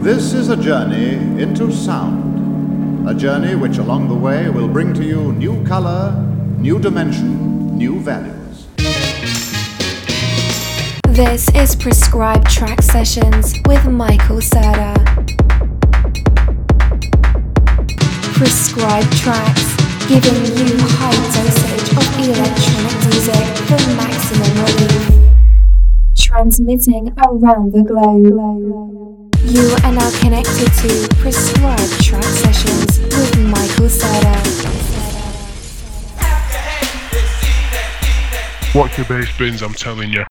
This is a journey into sound, a journey which along the way will bring to you new color, new dimension, new values. This is Prescribed Track Sessions with Michael Serder. Prescribed Tracks, giving you high dosage of electronic music for maximum relief. Transmitting around the globe. You are now connected to Prescribed Track Sessions with Michael Serder. What your bass brings, I'm telling you.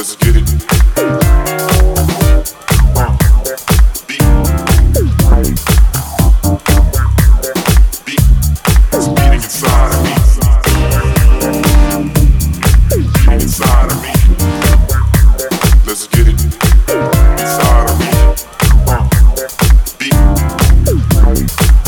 Let's get it. Beat. Beat. It's beating inside of me. Beating inside of me. Let's get it. Inside of me. Beat. Let's get it. Let's get it.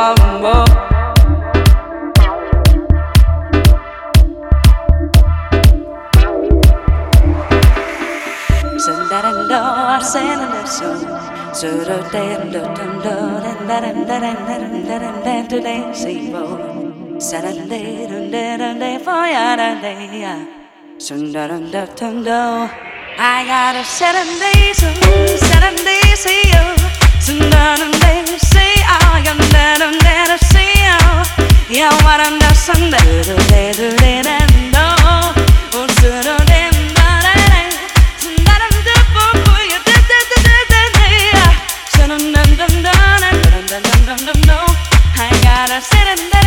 I got a 7 days, so 7 days, see you. So Sunday, see you. You're there to see you. Yeah, what I'm doing Sunday, do no. Oh, Sunday, I got a 7 days, no. What I'm doing for me. Thank you.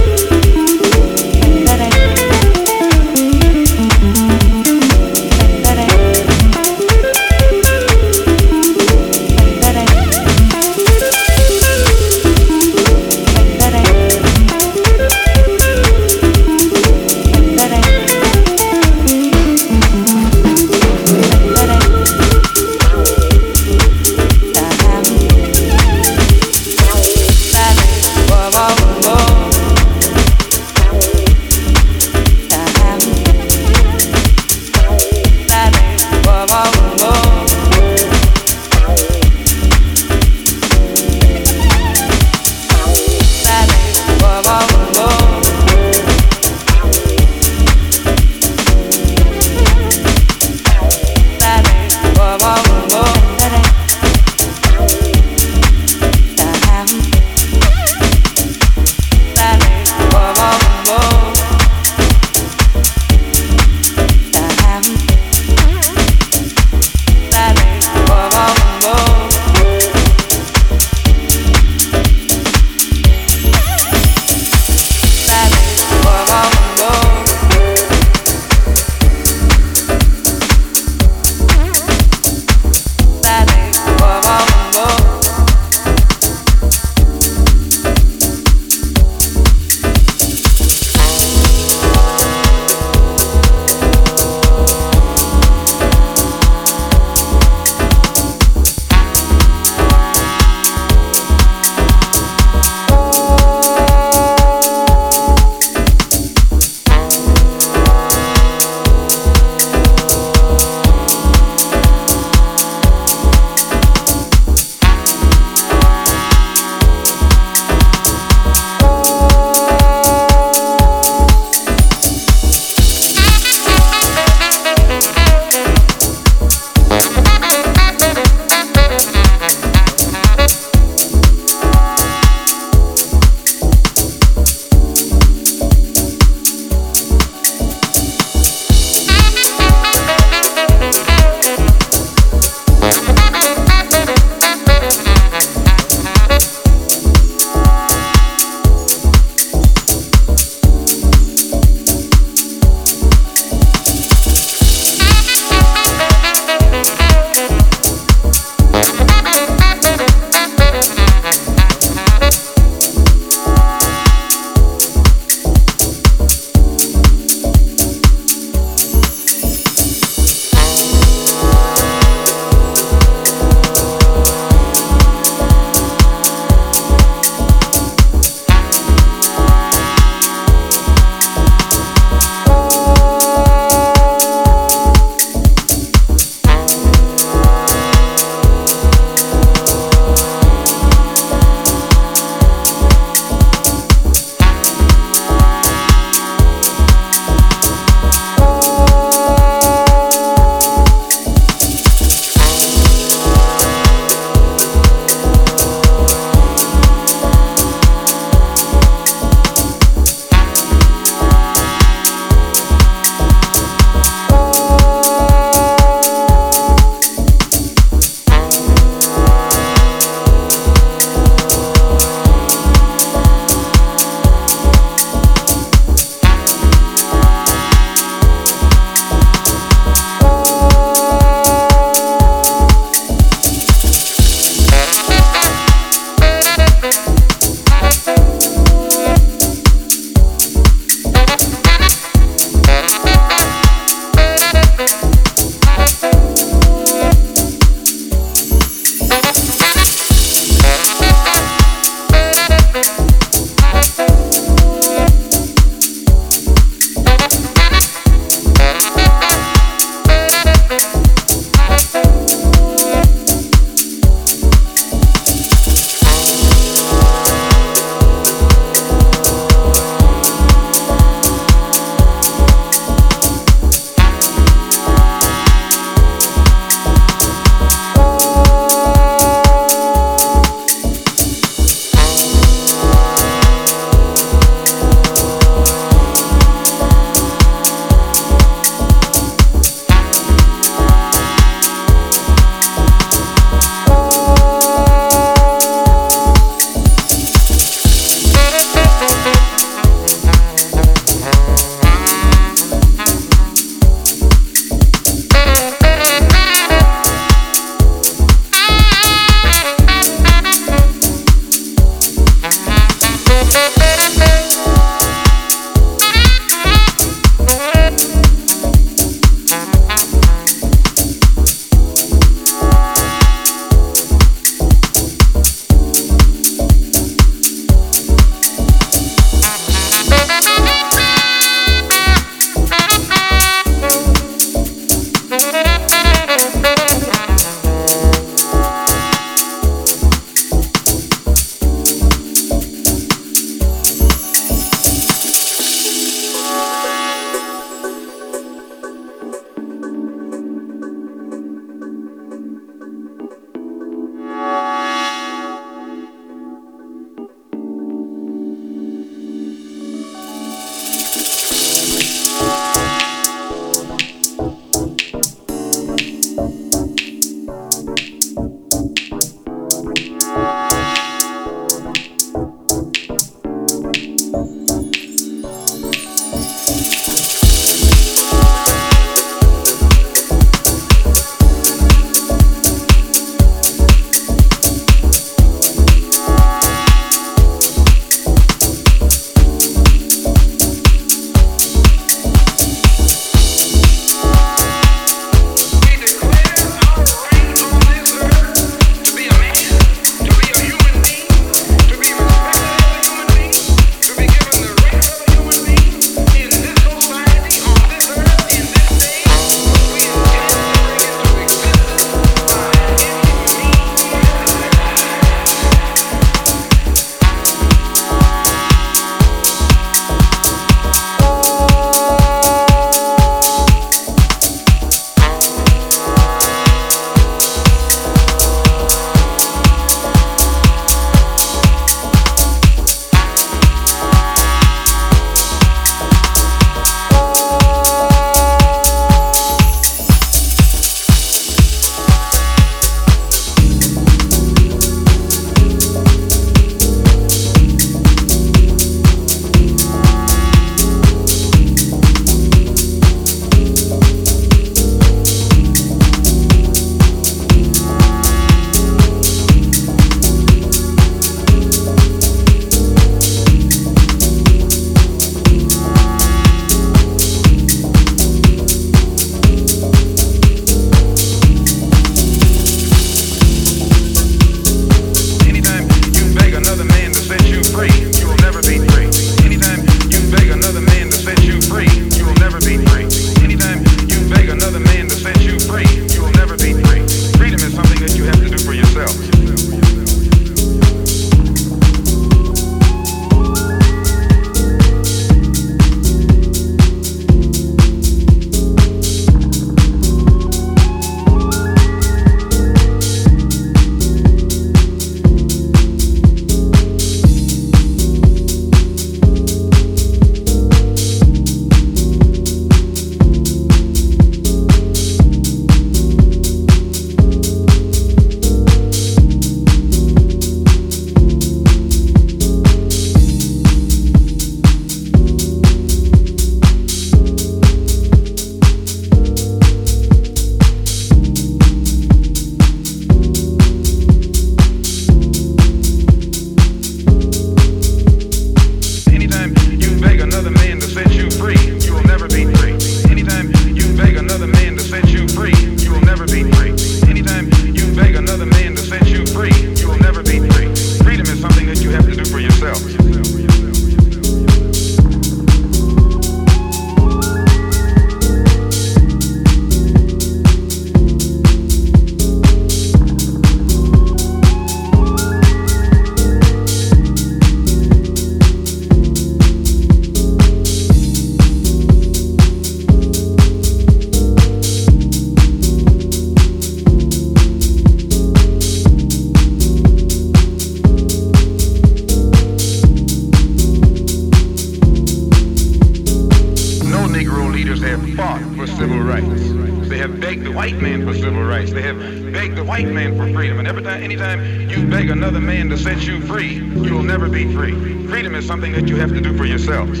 fighting for civil rights. They have begged the white man for freedom, and anytime you beg another man to set you free, you will never be free. Freedom is something that you have to do for yourselves.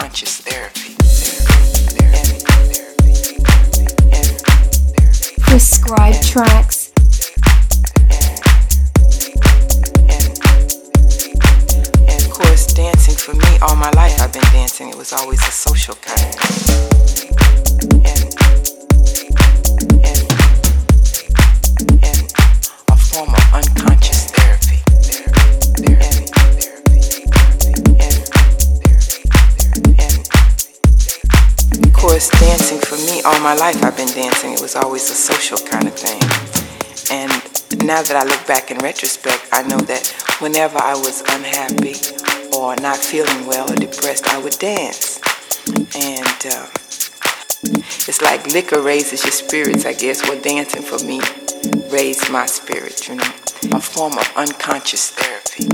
conscious therapy. Prescribed Tracks. Of course, dancing for me, all my life I've been dancing. It was always a social kind. Dancing for me, all my life I've been dancing. It was always a social kind of thing. And now that I look back in retrospect, I know that whenever I was unhappy or not feeling well or depressed, I would dance. And it's like liquor raises your spirits, I guess. Well, dancing for me raised my spirits, you know, a form of unconscious therapy.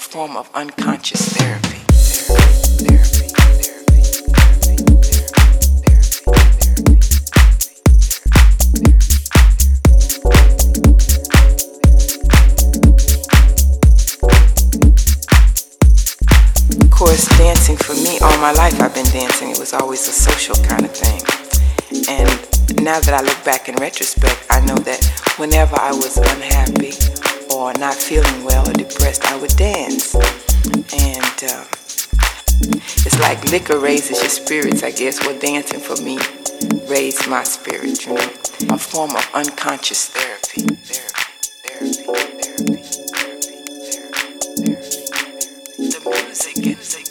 Form of unconscious therapy. Of course, dancing for me, all my life I've been dancing. It was always a social kind of thing. And now that I look back in retrospect, I know that whenever I was unhappy or not feeling well or depressed, I would dance. And it's like liquor raises your spirits, I guess. Well, dancing for me raised my spirits, you know, a form of unconscious therapy. The music.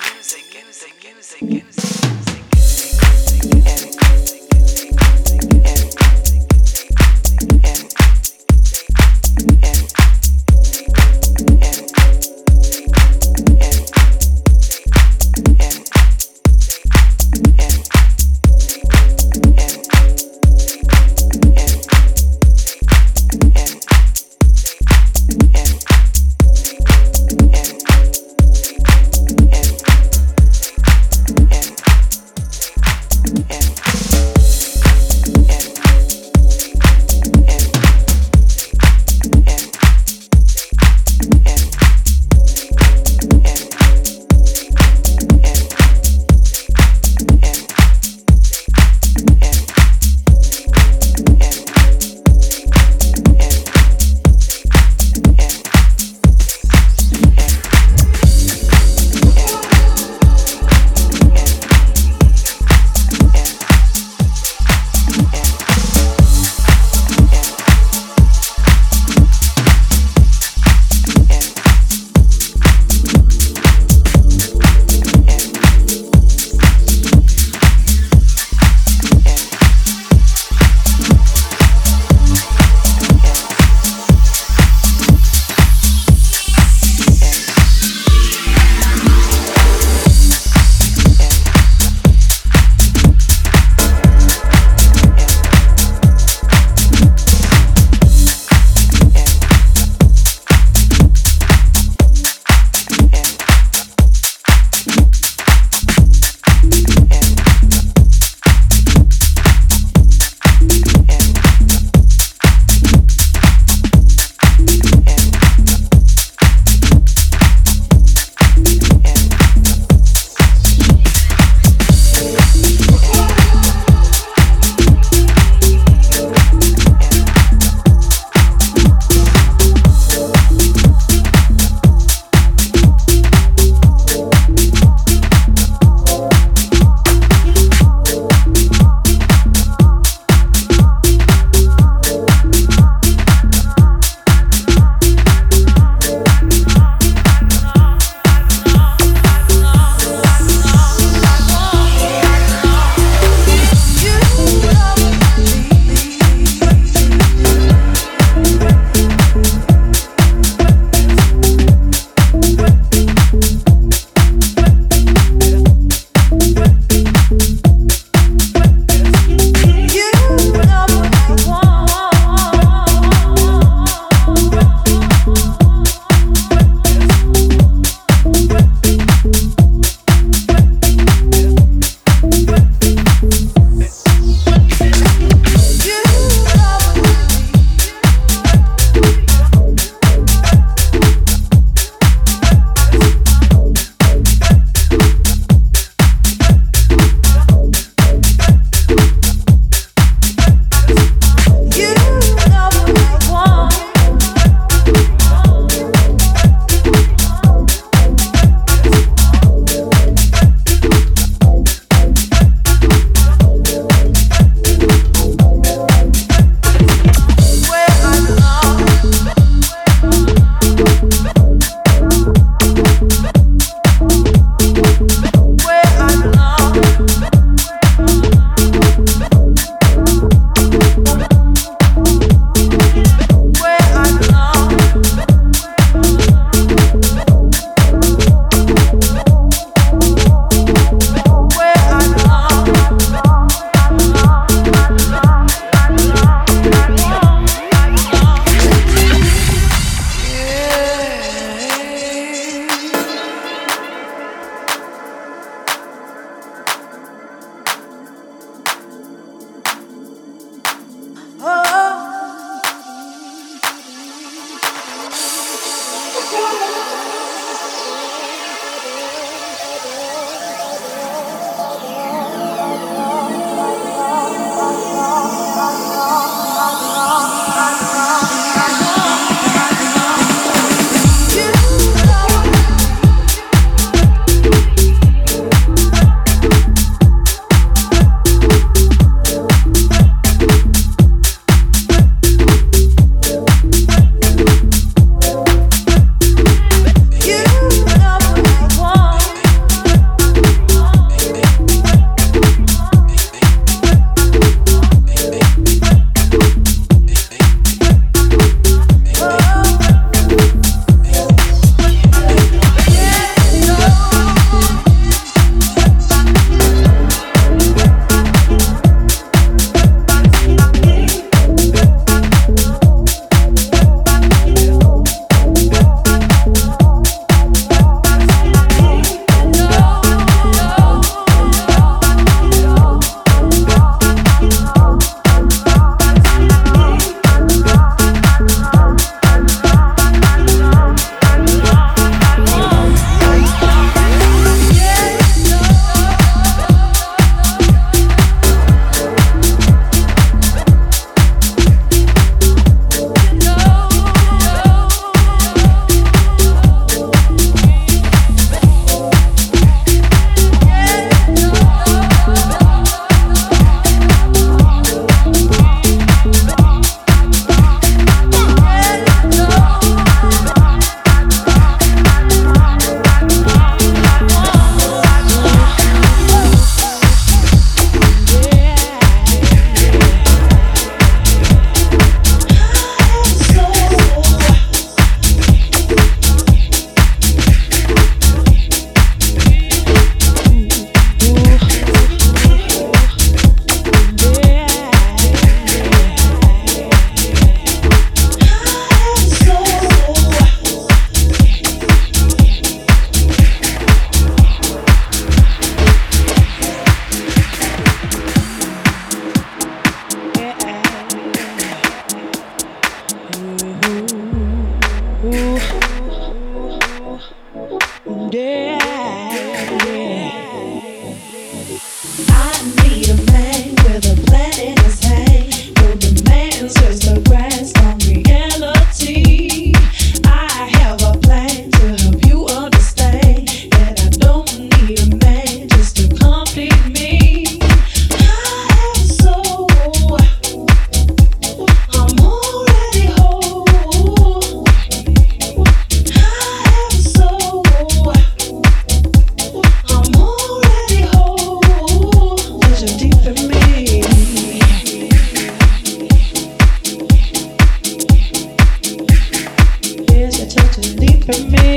for me.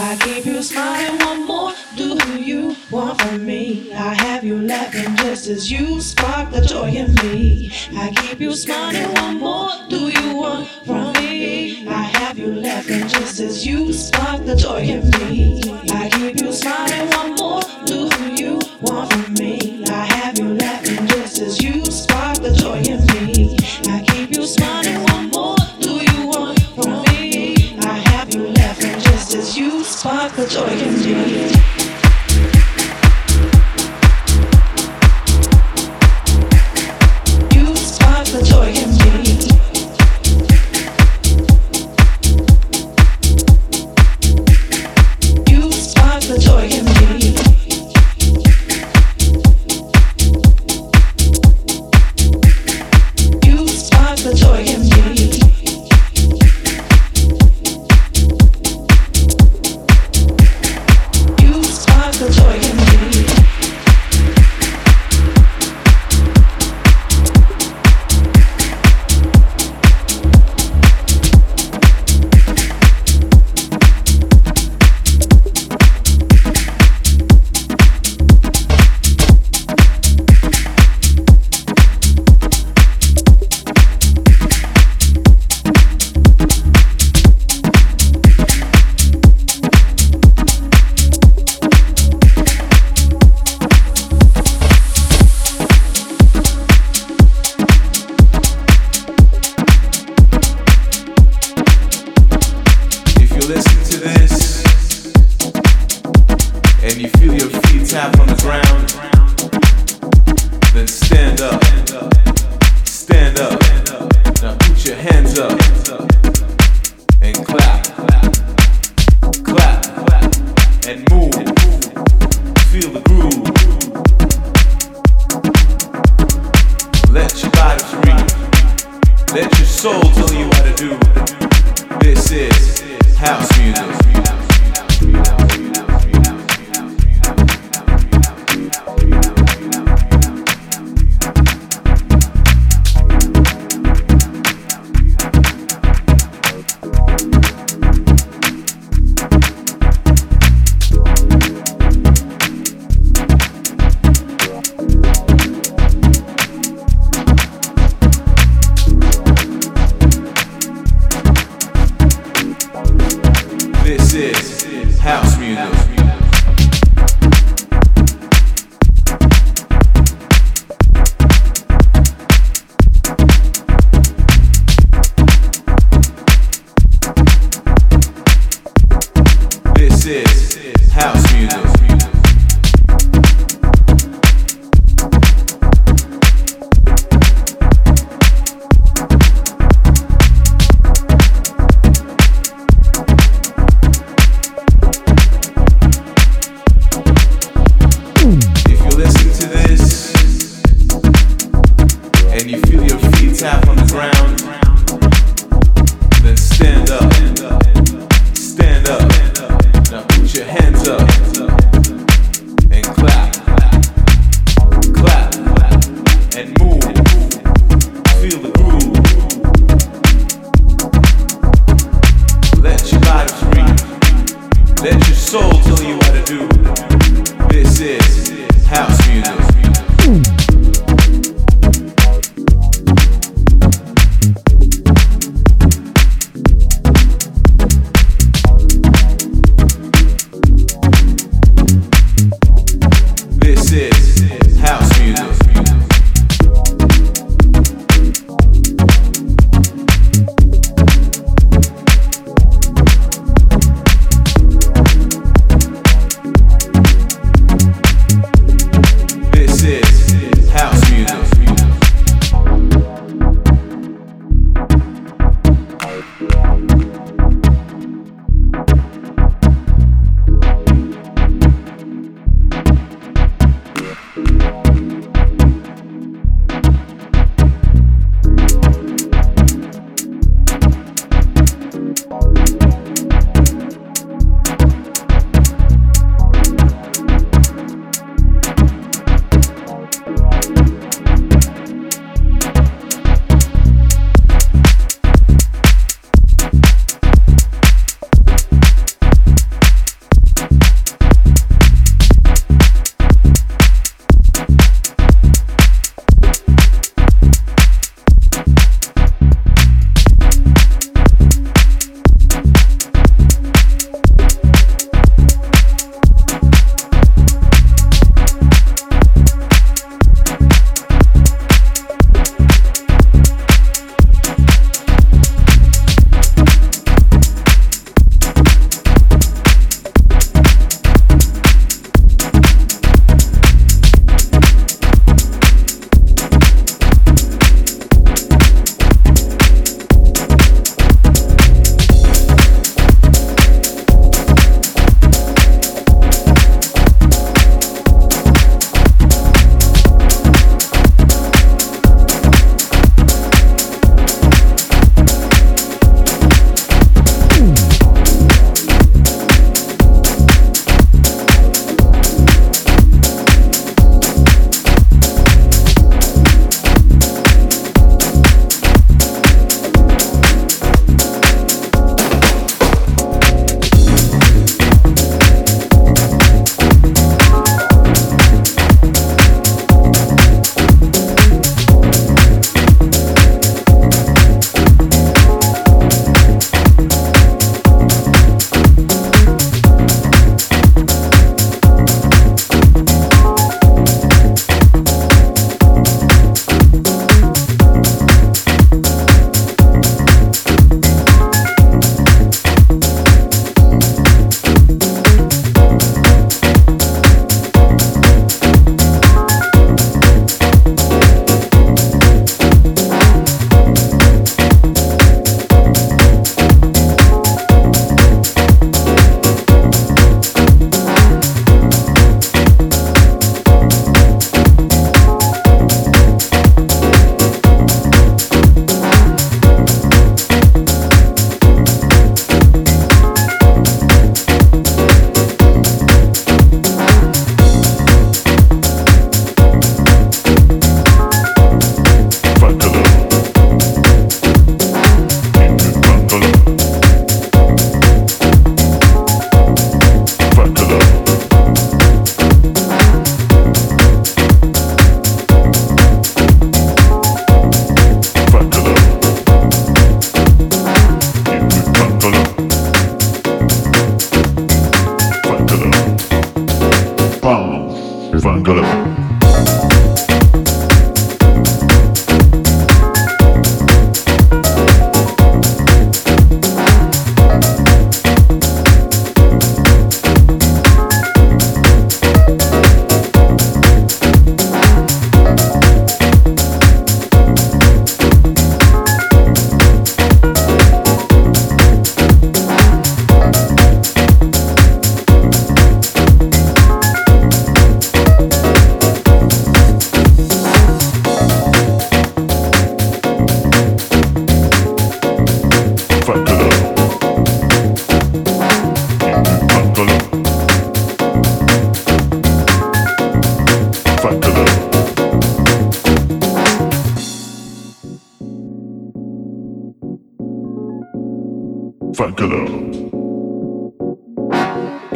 I keep you smiling, what more do you want from me? I have you laughing just as you spark the joy in me. I keep you smiling, what more do you want from me? I have you laughing just as you spark the joy in me. I keep you smiling, what more do you want from me? I have you laughing just as you spark the joy in me. I keep you smiling, what more do you want from me? I have you laughing just as you spark the joy in me. soul telling you what to do. This is house music.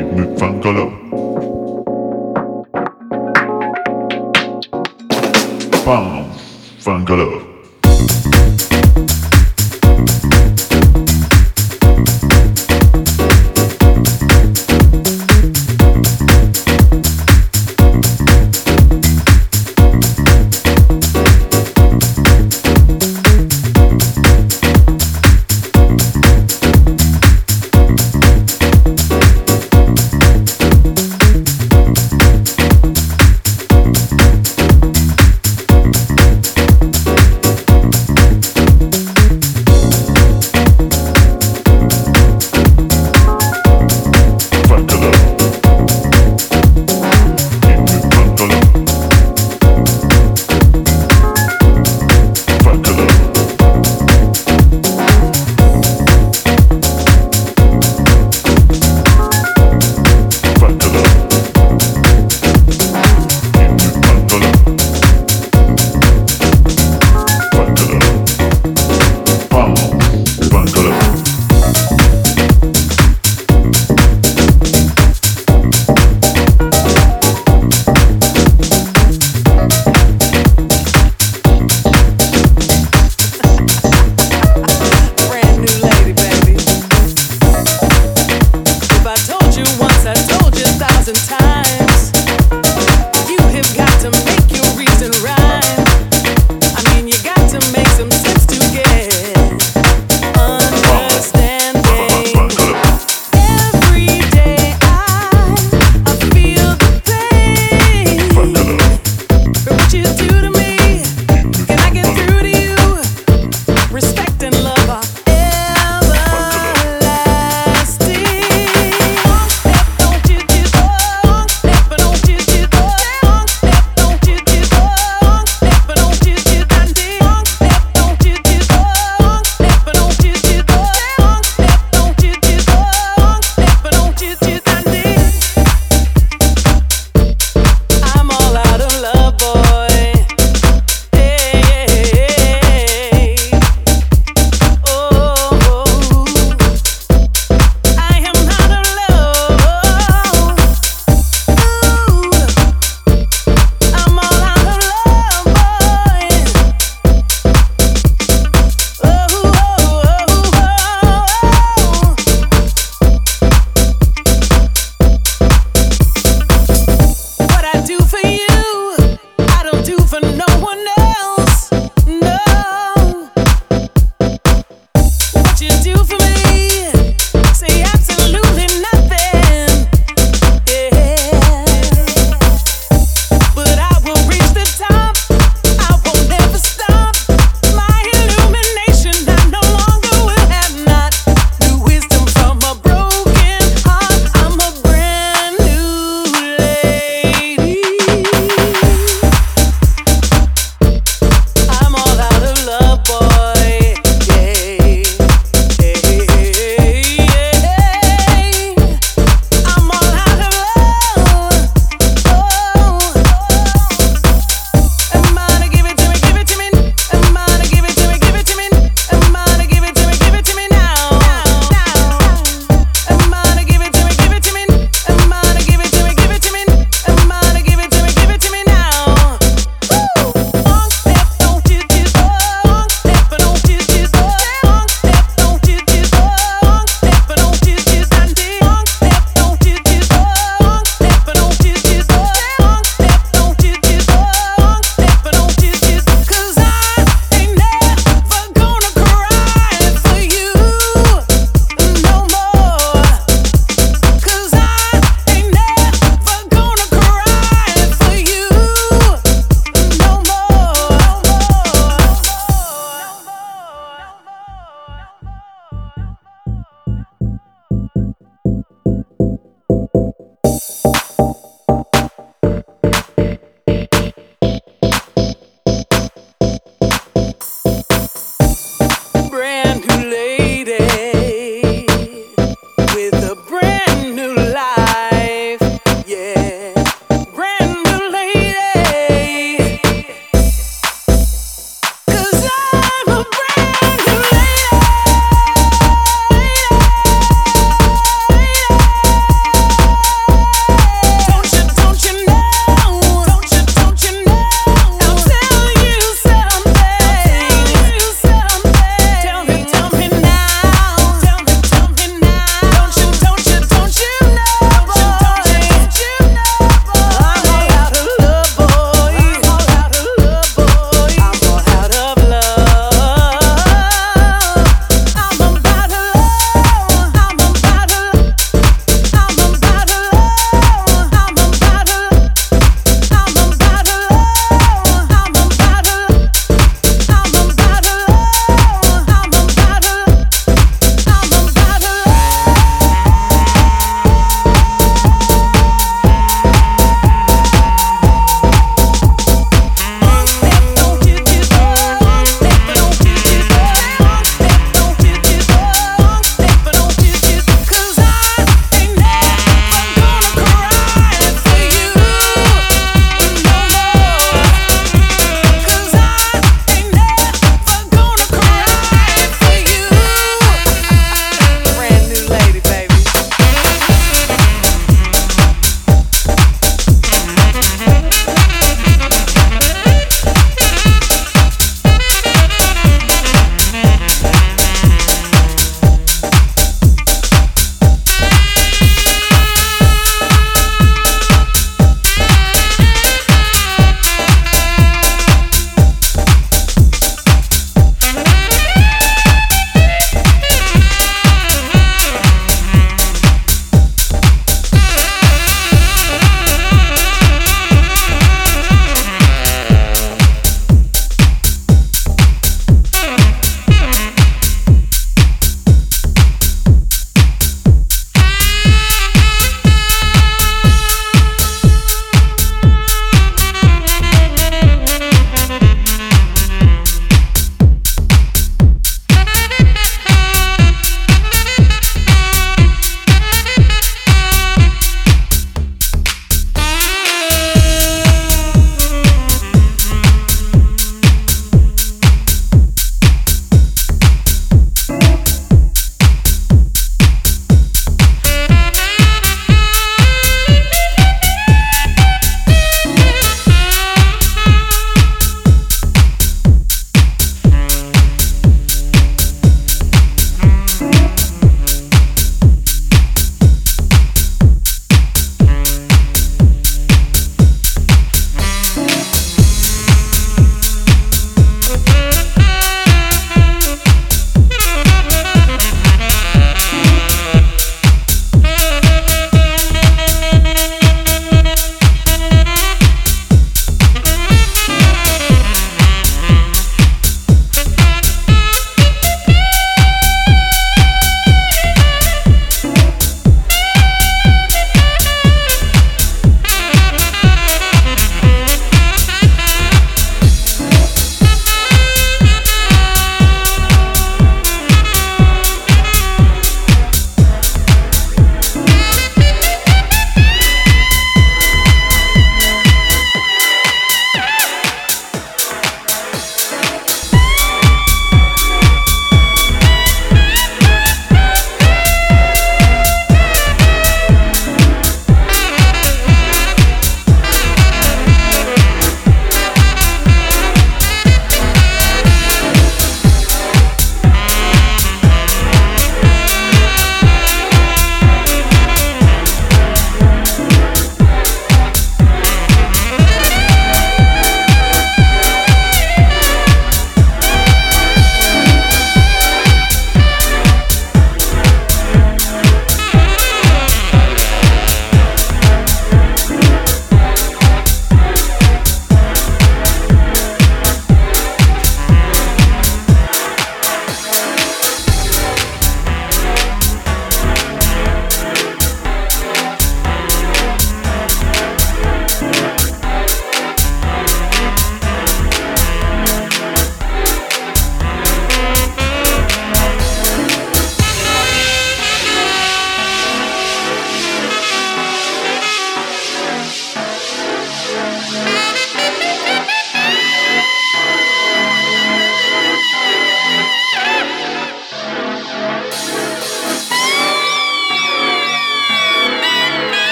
give me fangolo. Bam, fangolo.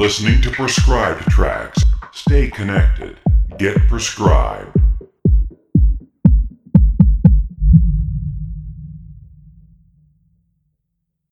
listening to Prescribed Tracks. Stay connected. Get prescribed.